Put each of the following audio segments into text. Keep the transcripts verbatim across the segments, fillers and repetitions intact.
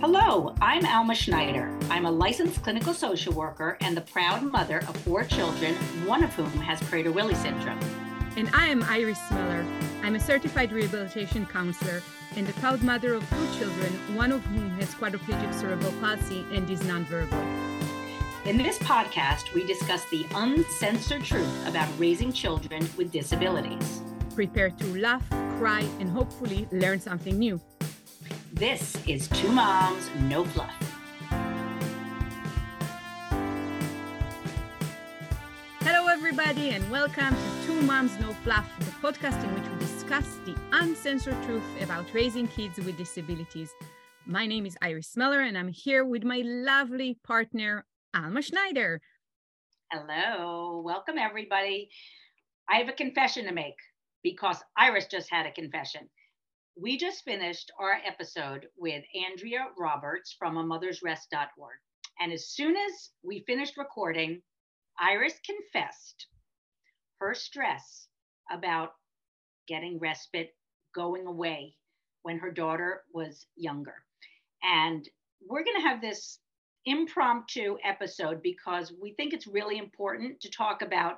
Hello, I'm Alma Schneider. I'm a licensed clinical social worker and the proud mother of four children, one of whom has Prader-Willi syndrome. And I'm Iris Miller. I'm a certified rehabilitation counselor and the proud mother of two children, one of whom has quadriplegic cerebral palsy and is nonverbal. In this podcast, we discuss the uncensored truth about raising children with disabilities. Prepare to laugh, cry, and hopefully learn something new. This is Two Moms, No Fluff. Hello, everybody, and welcome to Two Moms, No Fluff, the podcast in which we discuss the uncensored truth about raising kids with disabilities. My name is Iris Miller, and I'm here with my lovely partner, Alma Schneider. Hello. Welcome, everybody. I have a confession to make because Iris just had a confession. We just finished our episode with Andrea Roberts from a mother's rest dot org. And as soon as we finished recording, Iris confessed her stress about getting respite, going away when her daughter was younger. And we're going to have this impromptu episode because we think it's really important to talk about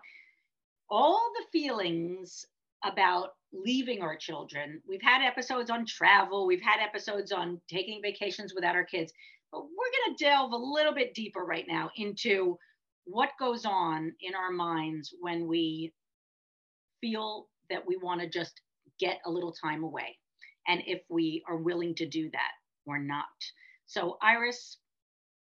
all the feelings about leaving our children. We've had episodes on travel. We've had episodes on taking vacations without our kids, but we're going to delve a little bit deeper right now into what goes on in our minds when we feel that we want to just get a little time away. And if we are willing to do that or not. So Iris,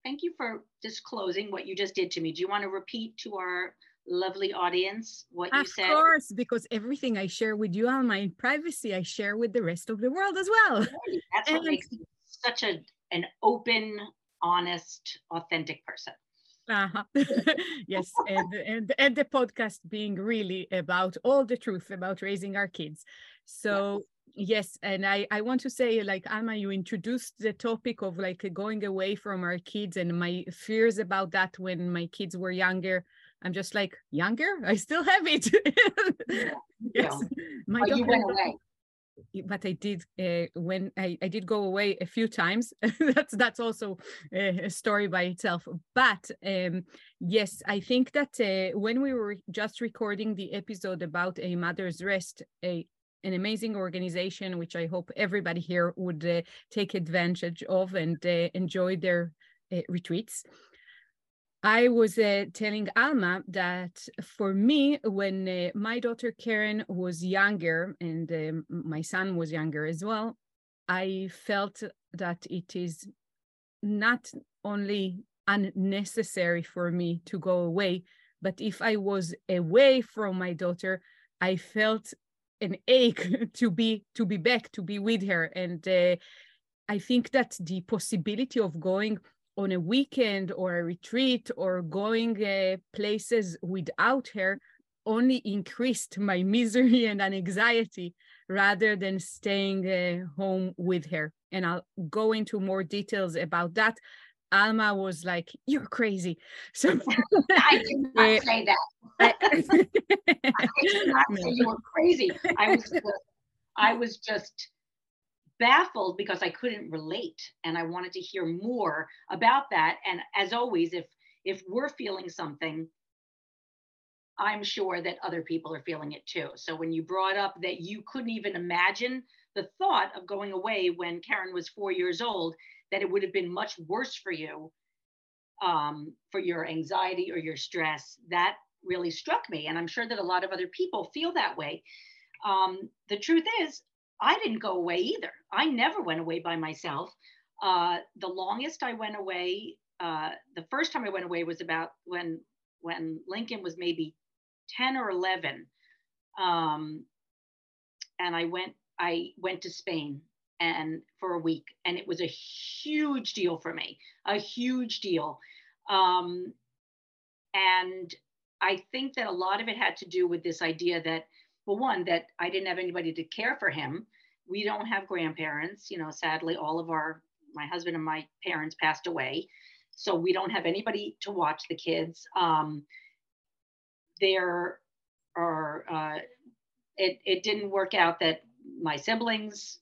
thank you for disclosing what you just did to me. Do you want to repeat to our lovely audience what you said? Of course, because everything I share with you on my privacy, I share with the rest of the world as well. Really? That's what makes you such a, an open, honest, authentic person. Uh-huh. Yes, and, and, and the podcast being really about all the truth about raising our kids. So yes, yes and I, I want to say, like, Alma, you introduced the topic of like going away from our kids and my fears about that when my kids were younger. I'm just like, younger? I still have it. Yeah. Yes. Yeah. My oh, daughter, you went away. But I did, uh, when I, I did go away a few times. that's that's also a story by itself. But um, yes, I think that uh, when we were just recording the episode about A Mother's Rest, a an amazing organization, which I hope everybody here would uh, take advantage of and uh, enjoy their uh, retreats. I was uh, telling Alma that for me, when uh, my daughter Karen was younger and uh, my son was younger as well, I felt that it is not only unnecessary for me to go away, but if I was away from my daughter, I felt an ache to be to be back, to be with her. And uh, I think that the possibility of going on a weekend or a retreat or going uh, places without her only increased my misery and anxiety rather than staying uh, home with her. And I'll go into more details about that. Alma was like, you're crazy. So I did not say that. I did not say you were crazy. I was just, I was just baffled because I couldn't relate, and I wanted to hear more about that. And as always, if if we're feeling something, I'm sure that other people are feeling it too. So when you brought up that you couldn't even imagine the thought of going away when Karen was four years old, that it would have been much worse for you, um, for your anxiety or your stress, that really struck me. And I'm sure that a lot of other people feel that way. Um, the truth is, I didn't go away either. I never went away by myself. Uh, the longest I went away, uh, the first time I went away was about when when Lincoln was maybe ten or eleven. Um, and I went, I went to Spain and for a week, and it was a huge deal for me, a huge deal. Um, and I think that a lot of it had to do with this idea that, well, one, that I didn't have anybody to care for him. We don't have grandparents. You know, sadly, all of our, my husband and my parents passed away. So we don't have anybody to watch the kids. Um, there are, uh, it, it didn't work out that my siblings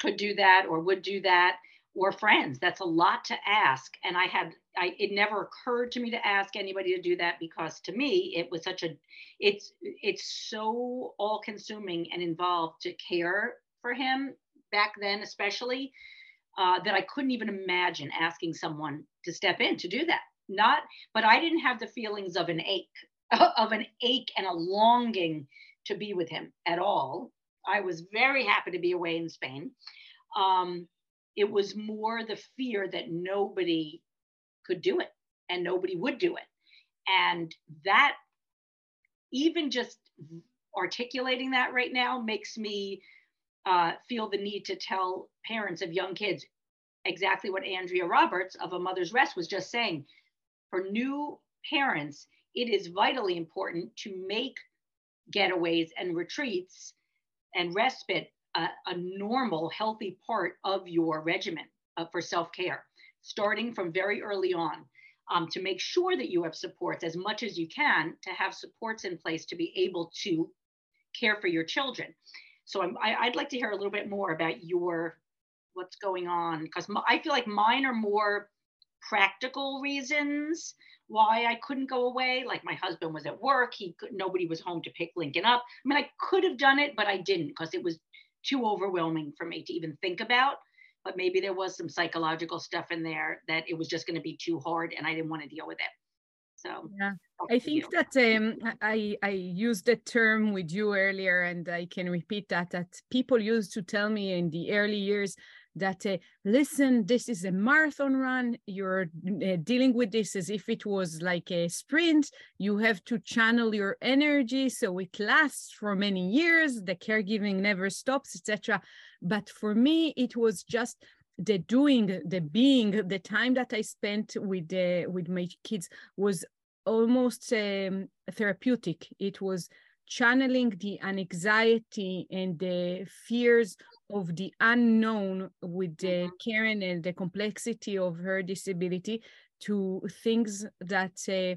could do that or would do that, or friends. That's a lot to ask. And I had, I, it never occurred to me to ask anybody to do that, because to me, it was such a, it's, it's so all consuming and involved to care for him back then, especially, uh, that I couldn't even imagine asking someone to step in to do that. Not, but I didn't have the feelings of an ache, of an ache and a longing to be with him at all. I was very happy to be away in Spain. Um, It was more the fear that nobody could do it and nobody would do it. And that, even just articulating that right now makes me uh, feel the need to tell parents of young kids exactly what Andrea Roberts of A Mother's Rest was just saying. For new parents, it is vitally important to make getaways and retreats and respite A, a normal, healthy part of your regimen uh, for self-care, starting from very early on, um, to make sure that you have supports as much as you can, to have supports in place to be able to care for your children. So I'm, I, I'd like to hear a little bit more about your, what's going on, because I feel like mine are more practical reasons why I couldn't go away. Like, my husband was at work, he could, nobody was home to pick Lincoln up. I mean, I could have done it, but I didn't, because it was too overwhelming for me to even think about. But maybe there was some psychological stuff in there that it was just going to be too hard and I didn't want to deal with it. So yeah, I think that um, I, I used the term with you earlier, and I can repeat that, that people used to tell me in the early years that, uh, listen, this is a marathon run. You're uh, dealing with this as if it was like a sprint. You have to channel your energy so it lasts for many years. The caregiving never stops, et cetera. But for me, it was just the doing, the being, the time that I spent with the, with my kids was almost um, therapeutic. It was channeling the anxiety and the fears of the unknown with the uh, Karen and the complexity of her disability to things that uh,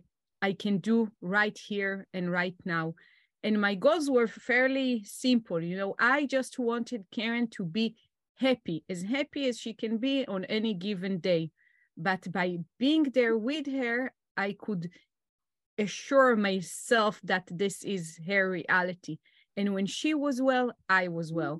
I can do right here and right now. And my goals were fairly simple. You know, I just wanted Karen to be happy, as happy as she can be on any given day. But by being there with her, I could assure myself that this is her reality. And when she was well, I was well.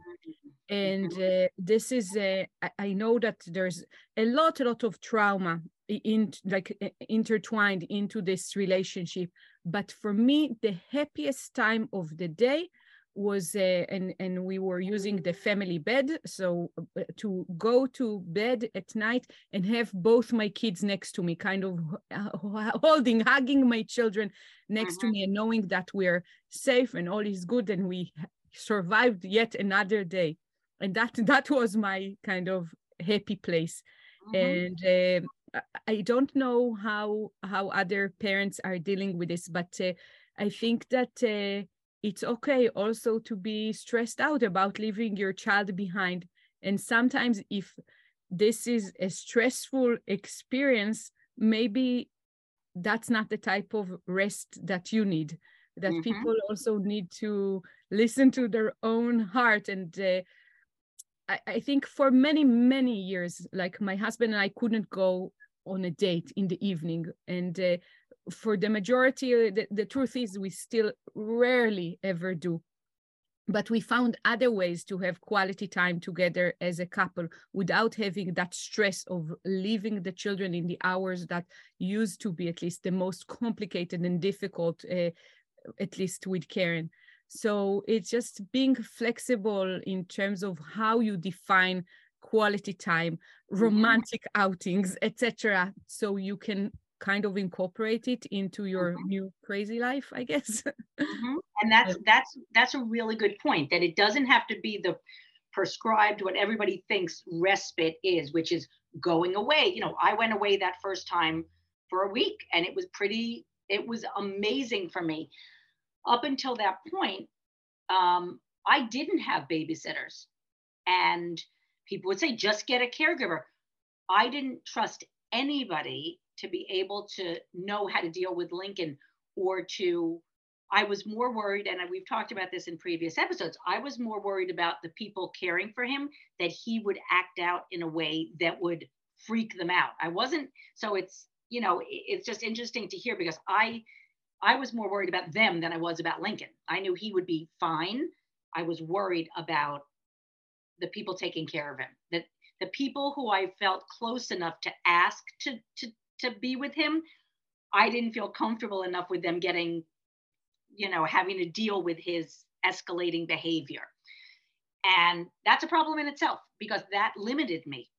And uh, this is, uh, I know that there's a lot, a lot of trauma in, like, intertwined into this relationship. But for me, the happiest time of the day was, uh, and, and we were using the family bed, so uh, to go to bed at night and have both my kids next to me, kind of uh, holding, hugging my children next to me, and knowing that we're safe and all is good and we survived yet another day. And that that was my kind of happy place. Mm-hmm. And uh, I don't know how, how other parents are dealing with this, but uh, I think that uh, it's okay also to be stressed out about leaving your child behind. And sometimes if this is a stressful experience, maybe that's not the type of rest that you need, that mm-hmm. people also need to listen to their own heart. And uh, I, I think for many, many years, like, my husband and I couldn't go on a date in the evening. And uh, for the majority, the, the truth is we still rarely ever do. But we found other ways to have quality time together as a couple without having that stress of leaving the children in the hours that used to be at least the most complicated and difficult, uh, at least with Karen. So it's just being flexible in terms of how you define quality time, romantic outings, et cetera. So you can kind of incorporate it into your mm-hmm. new crazy life, I guess. Mm-hmm. And that's that's that's a really good point, that it doesn't have to be the prescribed, what everybody thinks respite is, which is going away. You know, I went away that first time for a week, and it was pretty, it was amazing for me. Up until that point, um, I didn't have babysitters. And people would say, just get a caregiver. I didn't trust anybody to be able to know how to deal with Lincoln, or to, I was more worried, and we've talked about this in previous episodes, I was more worried about the people caring for him, that he would act out in a way that would freak them out. I wasn't, so it's, you know, it's just interesting to hear, because I, I was more worried about them than I was about Lincoln. I knew he would be fine. I was worried about the people taking care of him, that the people who I felt close enough to ask to, to, to be with him, I didn't feel comfortable enough with them getting, you know, having to deal with his escalating behavior. And that's a problem in itself, because that limited me.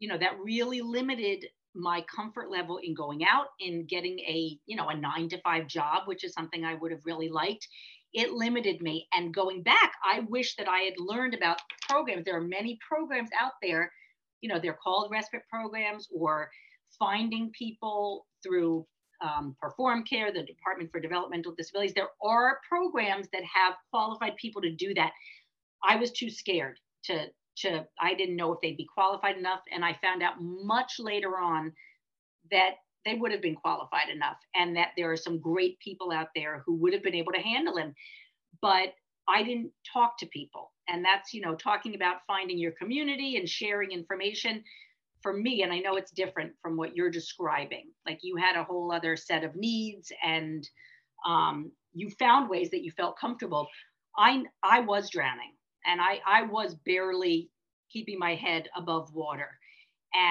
You know, that really limited my comfort level in going out, in getting a, you know, a nine to five job, which is something I would have really liked. It limited me. And going back, I wish that I had learned about programs. There are many programs out there, you know, they're called respite programs, or finding people through Um, Perform Care, the Department for Developmental Disabilities. There are programs that have qualified people to do that. I was too scared to, to, I didn't know if they'd be qualified enough. And I found out much later on that they would have been qualified enough, and that there are some great people out there who would have been able to handle him. But I didn't talk to people. And that's, you know, talking about finding your community and sharing information. For me, and I know it's different from what you're describing, like you had a whole other set of needs, and um, you found ways that you felt comfortable. I, I was drowning, and I, I was barely keeping my head above water.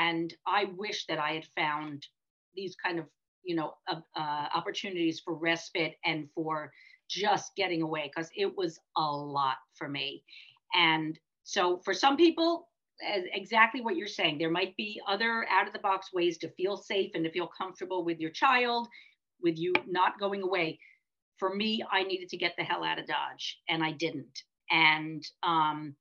And I wish that I had found these kind of, you know, uh, uh, opportunities for respite and for just getting away, because it was a lot for me. And so for some people, exactly what you're saying. There might be other out-of-the-box ways to feel safe and to feel comfortable with your child, with you not going away. For me, I needed to get the hell out of Dodge, and I didn't. And, um,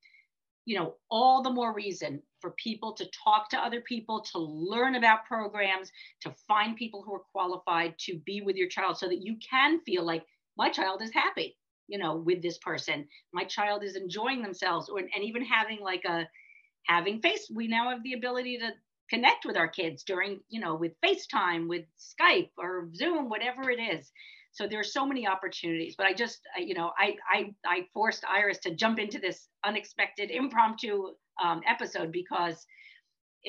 you know, all the more reason for people to talk to other people, to learn about programs, to find people who are qualified to be with your child, so that you can feel like, my child is happy, you know, with this person. My child is enjoying themselves, or, and even having like a, having face, we now have the ability to connect with our kids during, you know, with FaceTime, with Skype or Zoom, whatever it is. So there are so many opportunities, but I just, you know, I I, I forced Iris to jump into this unexpected impromptu um, episode, because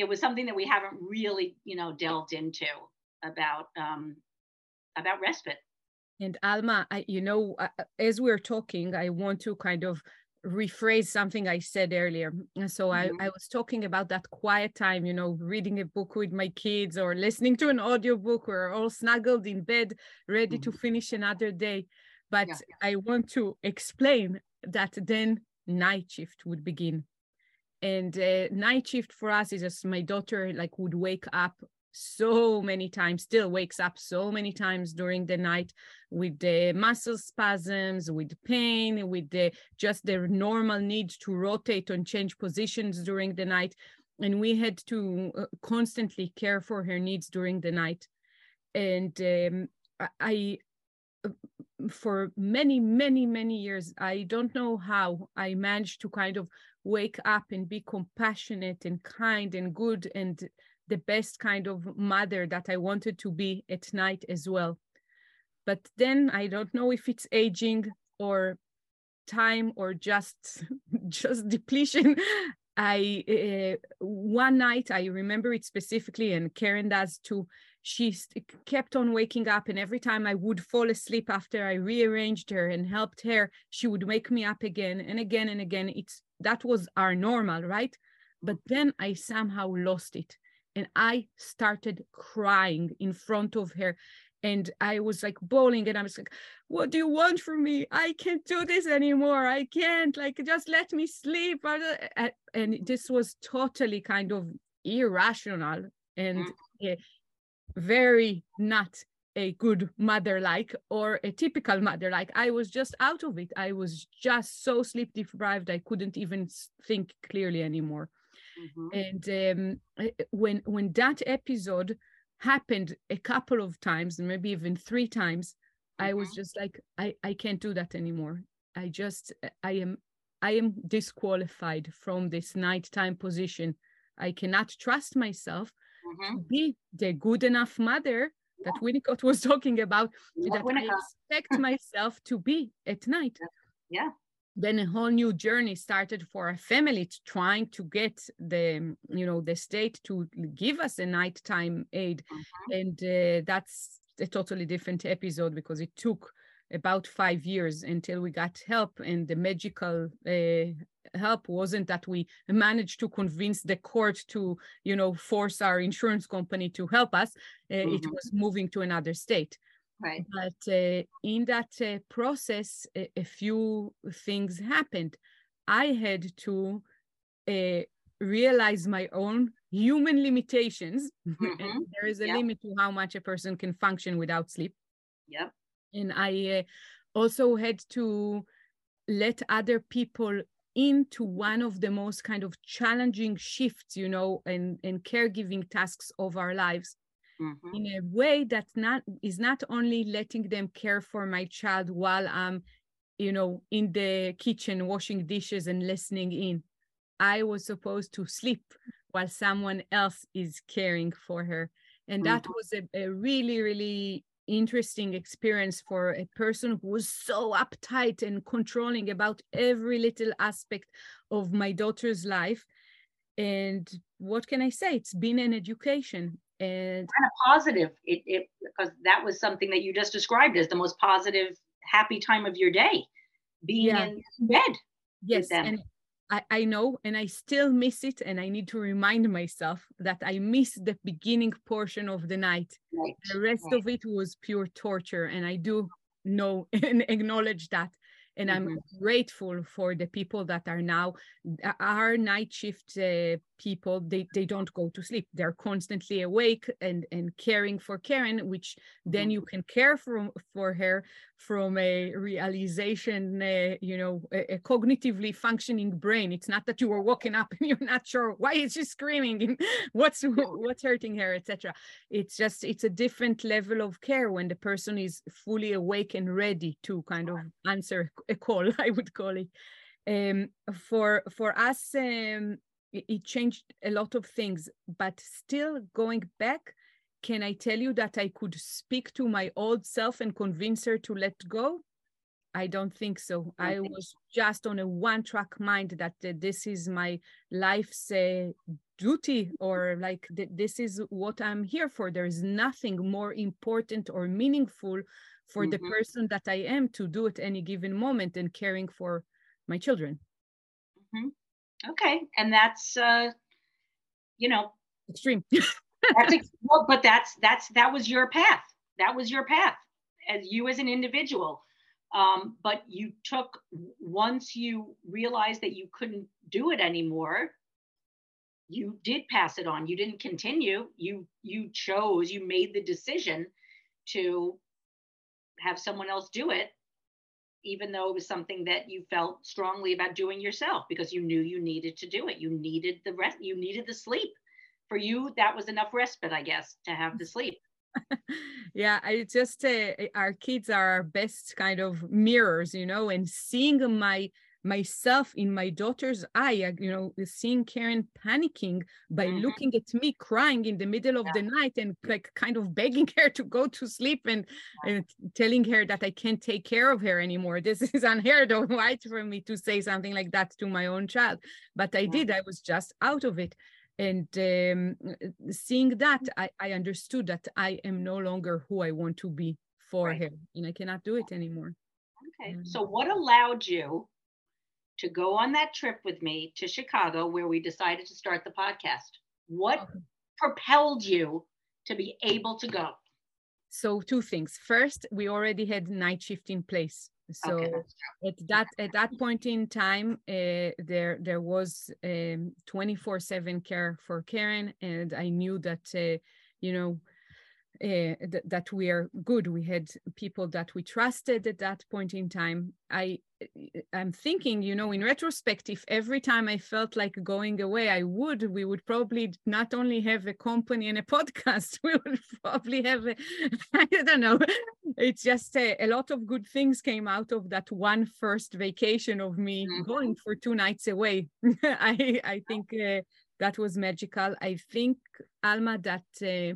it was something that we haven't really, you know, delved into about, um, about respite. And Alma, I, you know, uh, as we're talking, I want to kind of rephrase something I said earlier. So mm-hmm. I, I was talking about that quiet time, you know, reading a book with my kids or listening to an audiobook. We're all snuggled in bed, ready mm-hmm. to finish another day. But yeah, yeah. I want to explain that then night shift would begin. And uh, night shift for us is, as my daughter like would wake up so many times, still wakes up so many times during the night with the muscle spasms, with pain, with the just their normal need to rotate and change positions during the night. And we had to constantly care for her needs during the night. And um, I, for many, many, many years, I don't know how I managed to kind of wake up and be compassionate and kind and good and the best kind of mother that I wanted to be at night as well. But then I don't know if it's aging or time or just, just depletion. I, uh, one night I remember it specifically, and Karen does too. She st- kept on waking up, and every time I would fall asleep after I rearranged her and helped her, she would wake me up again and again and again. It's, that was our normal, right? But then I somehow lost it. And I started crying in front of her. And I was like bawling, and I was like, what do you want from me? I can't do this anymore. I can't, like, just let me sleep. And this was totally kind of irrational and uh, very not a good mother-like or a typical mother-like. I was just out of it. I was just so sleep deprived. I couldn't even think clearly anymore. Mm-hmm. And um, when when that episode happened a couple of times, maybe even three times, mm-hmm. I was just like, I, I can't do that anymore. I just, I am, I am disqualified from this nighttime position. I cannot trust myself mm-hmm. to be the good enough mother that Winnicott was talking about, yeah, that Winnicott. I expect myself to be at night. Yeah. Then a whole new journey started for a family to trying to get the, you know, the state to give us a nighttime aid. Mm-hmm. And uh, that's a totally different episode, because it took about five years until we got help. And the magical uh, help wasn't that we managed to convince the court to, you know, force our insurance company to help us. Uh, mm-hmm. It was moving to another state. Right. But uh, in that uh, process, a, a few things happened. I had to uh, realize my own human limitations. Mm-hmm. And there is a yep. limit to how much a person can function without sleep. Yep. And I uh, also had to let other people into one of the most kind of challenging shifts, you know, and, and caregiving tasks of our lives. Mm-hmm. In a way that not is not only letting them care for my child while I'm, you know, in the kitchen washing dishes and listening in. I was supposed to sleep while someone else is caring for her. And mm-hmm. that was a, a really, really interesting experience for a person who was so uptight and controlling about every little aspect of my daughter's life. And what can I say? It's been an education. And kind of positive, it, it because that was something that you just described as the most positive, happy time of your day, being yeah. in bed. Yes, and I, I know, and I still miss it, and I need to remind myself that I miss the beginning portion of the night. Right. The rest right. of it was pure torture, and I do know and acknowledge that. And mm-hmm. I'm grateful for the people that are now, our night shift uh, people, they, they don't go to sleep. They're constantly awake and, and caring for Karen, which then you can care for, for her from a realization, uh, you know, a, a cognitively functioning brain. It's not that you were waking up and you're not sure why is she screaming and what's, what's hurting her, et cetera. It's just, it's a different level of care when the person is fully awake and ready to kind of answer a call, I would call it. Um, for, for us, um, it changed a lot of things, but still going back, can I tell you that I could speak to my old self and convince her to let go? I don't think so. I, I think was so. just on a one-track mind that uh, this is my life's uh, duty, or like th- this is what I'm here for. There is nothing more important or meaningful for mm-hmm. the person that I am to do at any given moment than caring for my children. Mm-hmm. Okay. And that's, uh, you know, extreme, that's ex- well, but that's, that's, that was your path. That was your path as you, as an individual. Um, but you took, once you realized that you couldn't do it anymore, you did pass it on. You didn't continue. You, you chose, you made the decision to have someone else do it, even though it was something that you felt strongly about doing yourself, because you knew you needed to do it. You needed the rest, you needed the sleep. For you, that was enough respite, I guess, to have the sleep. Yeah, I just, uh, our kids are our best kind of mirrors, you know, and seeing my myself in my daughter's eye, you know, seeing Karen panicking by mm-hmm. looking at me crying in the middle of yeah. the night and like kind of begging her to go to sleep and, yeah. and telling her that I can't take care of her anymore. This is unheard of, right, for me to say something like that to my own child. But I yeah. did, I was just out of it. And um, seeing that, I, I understood that I am no longer who I want to be for right. her, and I cannot do it anymore. Okay, um, so what allowed you to go on that trip with me to Chicago, where we decided to start the podcast? What okay. propelled you to be able to go? So two things. First, we already had night shift in place. So okay, at that at that point in time, uh, there there was um, twenty-four seven care for Karen, and I knew that uh, you know. Uh, th- that we are good. We had people that we trusted at that point in time. I, I'm thinking, you know, in retrospect, if every time I felt like going away, I would, we would probably not only have a company and a podcast, we would probably have, a, I don't know. It's just a, a lot of good things came out of that one first vacation of me mm-hmm. going for two nights away. I, I think uh, that was magical. I think, Alma, that... Uh,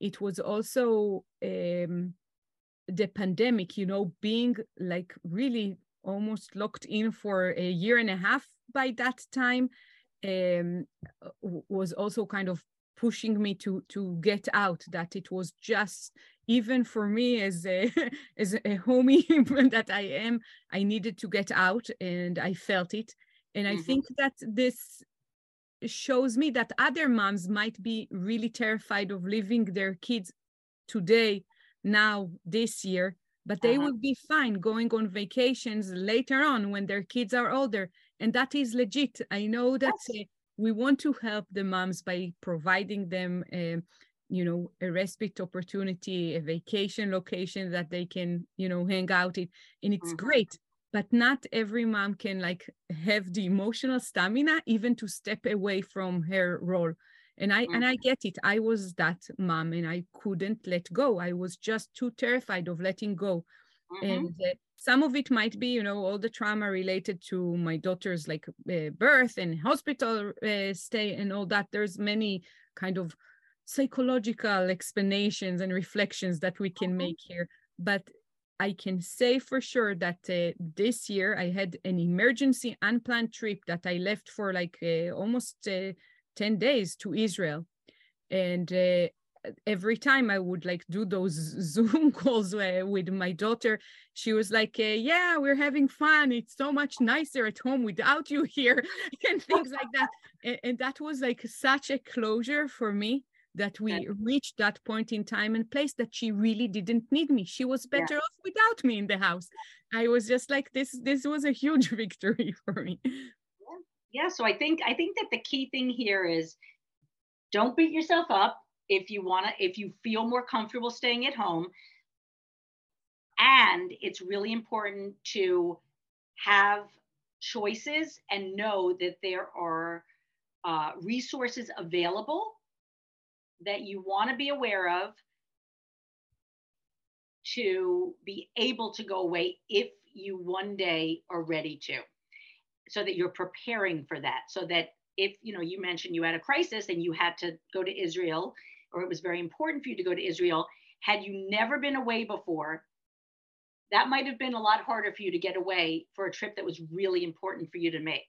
it was also um, the pandemic, you know, being like really almost locked in for a year and a half by that time, um, was also kind of pushing me to to get out, that it was just, even for me as a as a homie that I am, I needed to get out, and I felt it. And I mm-hmm. think that this shows me that other moms might be really terrified of leaving their kids today, now, this year, but they uh-huh. will be fine going on vacations later on when their kids are older. And that is legit. I know that yes. we want to help the moms by providing them, um, you know, a respite opportunity, a vacation location that they can, you know, hang out in. And it's mm-hmm. great, but not every mom can like have the emotional stamina even to step away from her role. And I, mm-hmm. and I get it. I was that mom and I couldn't let go. I was just too terrified of letting go. Mm-hmm. And uh, some of it might be, you know, all the trauma related to my daughter's like uh, birth and hospital uh, stay and all that. There's many kind of psychological explanations and reflections that we can make here. But I can say for sure that uh, this year I had an emergency unplanned trip that I left for like uh, almost uh, ten days to Israel. And uh, every time I would like do those Zoom calls uh, with my daughter, she was like, uh, yeah, we're having fun. It's so much nicer at home without you here and things like that. And, and that was like such a closure for me, that we yeah. reached that point in time and place that she really didn't need me. She was better yeah. off without me in the house. I was just like, this, this was a huge victory for me. Yeah. yeah. So I think, I think that the key thing here is don't beat yourself up. If you want to, if you feel more comfortable staying at home. And it's really important to have choices and know that there are uh, resources available that you want to be aware of to be able to go away if you one day are ready to, so that you're preparing for that. So that if, you know, you mentioned you had a crisis and you had to go to Israel, or it was very important for you to go to Israel, had you never been away before, that might have been a lot harder for you to get away for a trip that was really important for you to make.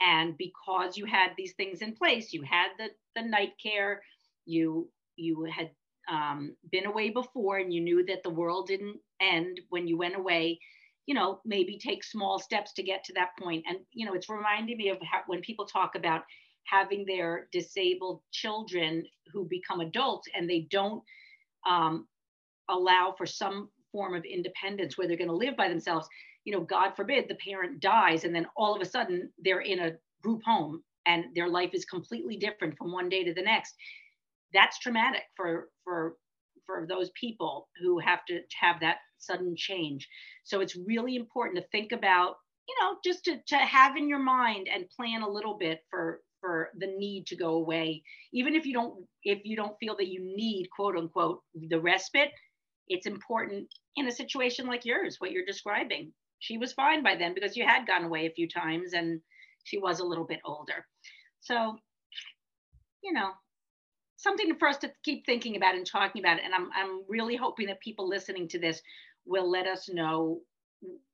And because you had these things in place, you had the, the night care, you, you had um, been away before, and you knew that the world didn't end when you went away, you know, maybe take small steps to get to that point. And, you know, it's reminding me of how, when people talk about having their disabled children who become adults and they don't um, allow for some form of independence where they're going to live by themselves. You know, God forbid the parent dies and then all of a sudden they're in a group home and their life is completely different from one day to the next. That's traumatic for, for, for those people who have to have that sudden change. So it's really important to think about, you know, just to, to have in your mind and plan a little bit for, for the need to go away. Even if you don't, if you don't feel that you need, quote unquote, the respite, it's important in a situation like yours, what you're describing. She was fine by then because you had gone away a few times and she was a little bit older. So, you know, something for us to keep thinking about and talking about. And I'm, I'm really hoping that people listening to this will let us know,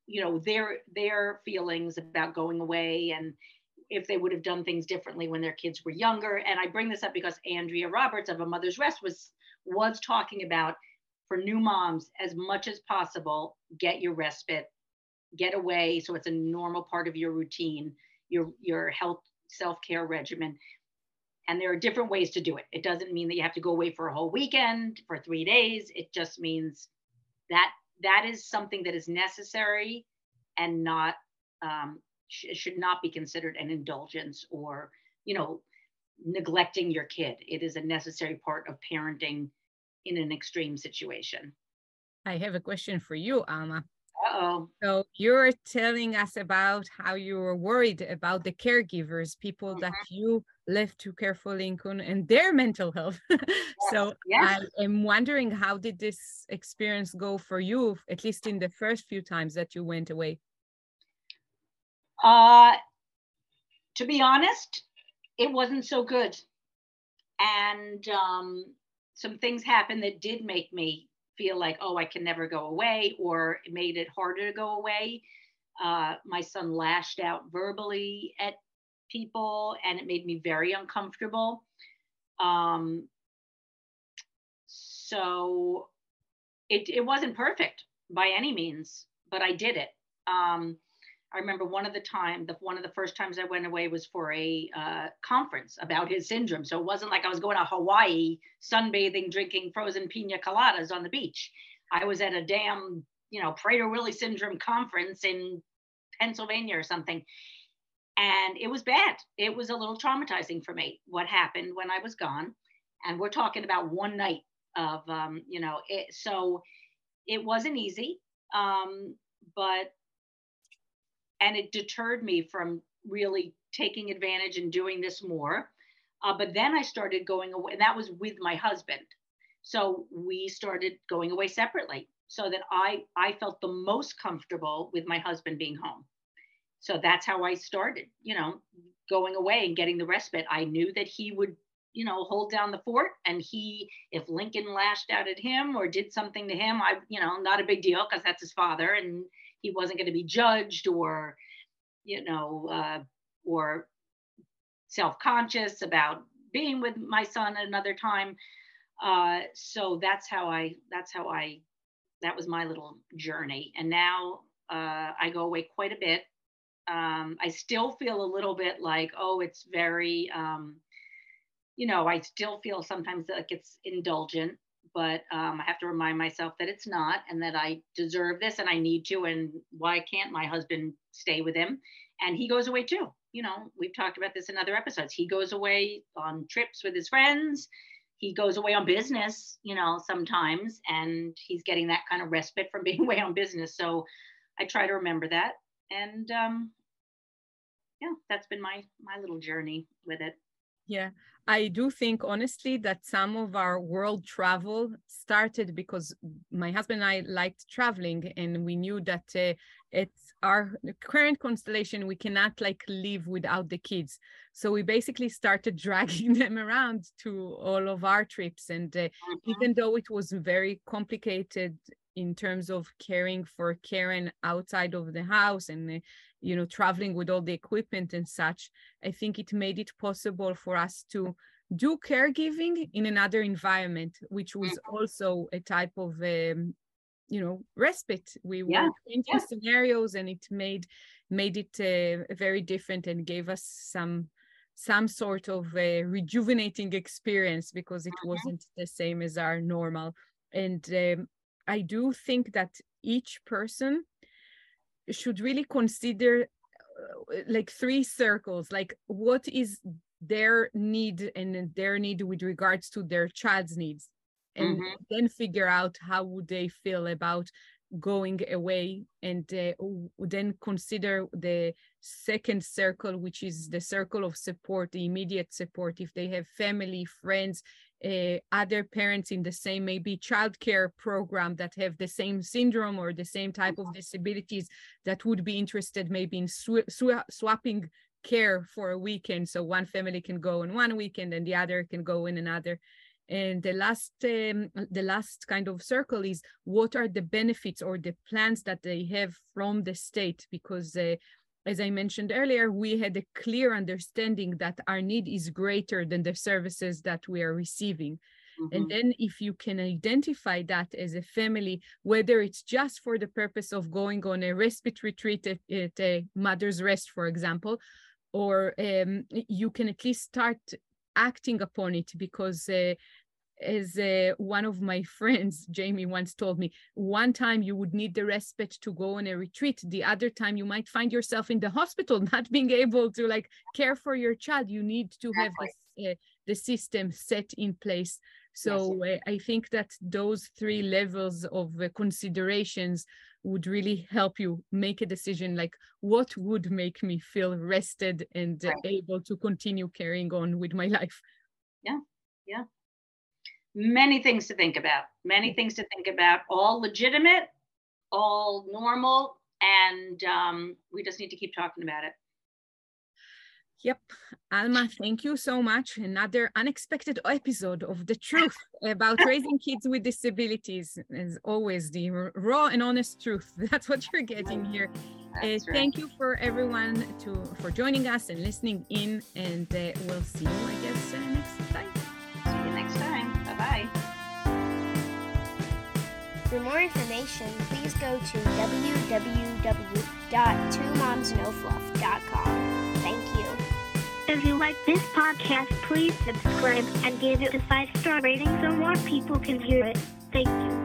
you know, their, their feelings about going away and if they would have done things differently when their kids were younger. And I bring this up because Andrea Roberts of A Mother's Rest was, was talking about, for new moms, as much as possible, get your respite, get away. So it's a normal part of your routine, your, your health, self-care regimen. And there are different ways to do it. It doesn't mean that you have to go away for a whole weekend, for three days. It just means that that is something that is necessary and not um, sh should not be considered an indulgence or, you know, neglecting your kid. It is a necessary part of parenting in an extreme situation. I have a question for you, Alma. Uh-oh. So you're telling us about how you were worried about the caregivers, people mm-hmm. that you left to care for Lincoln and their mental health. Yes. So yes. I am wondering, how did this experience go for you, at least in the first few times that you went away? Uh, to be honest, it wasn't so good. And um, some things happened that did make me feel like, oh, I can never go away, or it made it harder to go away. Uh, my son lashed out verbally at people, and it made me very uncomfortable. Um, so it, it wasn't perfect by any means, but I did it. Um, I remember one of the time, the, one of the first times I went away was for a uh, conference about his syndrome. So it wasn't like I was going to Hawaii, sunbathing, drinking frozen pina coladas on the beach. I was at a damn, you know, Prader-Willi syndrome conference in Pennsylvania or something. And it was bad. It was a little traumatizing for me, what happened when I was gone. And we're talking about one night of, um, you know, it, so it wasn't easy, um, but, and it deterred me from really taking advantage and doing this more. Uh, but then I started going away, and that was with my husband. So we started going away separately so that I, I felt the most comfortable with my husband being home. So that's how I started, you know, going away and getting the respite. I knew that he would, you know, hold down the fort, and he, if Lincoln lashed out at him or did something to him, I, you know, not a big deal, because that's his father, and he wasn't going to be judged or, you know, uh, or self-conscious about being with my son at another time. Uh, so that's how I, that's how I, that was my little journey. And now uh, I go away quite a bit. Um, I still feel a little bit like, oh, it's very, um, you know, I still feel sometimes like it's indulgent, but um, I have to remind myself that it's not, and that I deserve this and I need to, and why can't my husband stay with him? And he goes away too. You know, we've talked about this in other episodes. He goes away on trips with his friends. He goes away on business, you know, sometimes, and he's getting that kind of respite from being away on business. So I try to remember that. And um, yeah, that's been my, my little journey with it. Yeah, I do think, honestly, that some of our world travel started because my husband and I liked traveling, and we knew that uh, it's our current constellation, we cannot like live without the kids. So we basically started dragging them around to all of our trips. And uh, mm-hmm. even though it was very complicated in terms of caring for Karen outside of the house and, uh, you know, traveling with all the equipment and such, I think it made it possible for us to do caregiving in another environment, which was also a type of, um, you know, respite. We yeah. were into yeah. scenarios, and it made made it uh, very different and gave us some some sort of a rejuvenating experience, because it mm-hmm. wasn't the same as our normal. And um, I do think that each person should really consider uh, like three circles, like what is their need, and their need with regards to their child's needs, and mm-hmm. then figure out how would they feel about going away, and uh, then consider the second circle, which is the circle of support, the immediate support. If they have family, friends, Uh, other parents in the same maybe childcare program that have the same syndrome or the same type of disabilities that would be interested maybe in sw sw swapping care for a weekend, so one family can go in one weekend and the other can go in another. And the last um, the last kind of circle is what are the benefits or the plans that they have from the state, because uh, as I mentioned earlier, we had a clear understanding that our need is greater than the services that we are receiving. Mm-hmm. And then if you can identify that as a family, whether it's just for the purpose of going on a respite retreat at, at a Mother's Rest, for example, or um, you can at least start acting upon it, because uh, as uh, one of my friends, Jamie, once told me, one time you would need the respite to go on a retreat. The other time you might find yourself in the hospital, not being able to like care for your child. You need to have this, uh, the system set in place. So uh, I think that those three levels of uh, considerations would really help you make a decision, like what would make me feel rested and uh, able to continue carrying on with my life. Yeah, yeah. Many things to think about, many things to think about, all legitimate, all normal, and um, we just need to keep talking about it. Yep. Alma, thank you so much. Another unexpected episode of The Truth about raising kids with disabilities. As always, the raw and honest truth. That's what you're getting here. Uh, thank you for everyone to for joining us and listening in. And uh, we'll see you, I guess, uh, next time. See you next time. Bye-bye. For more information, please go to w w w dot two moms no fluff dot com. Thank you. If you like this podcast, please subscribe and give it a five-star rating so more people can hear it. Thank you.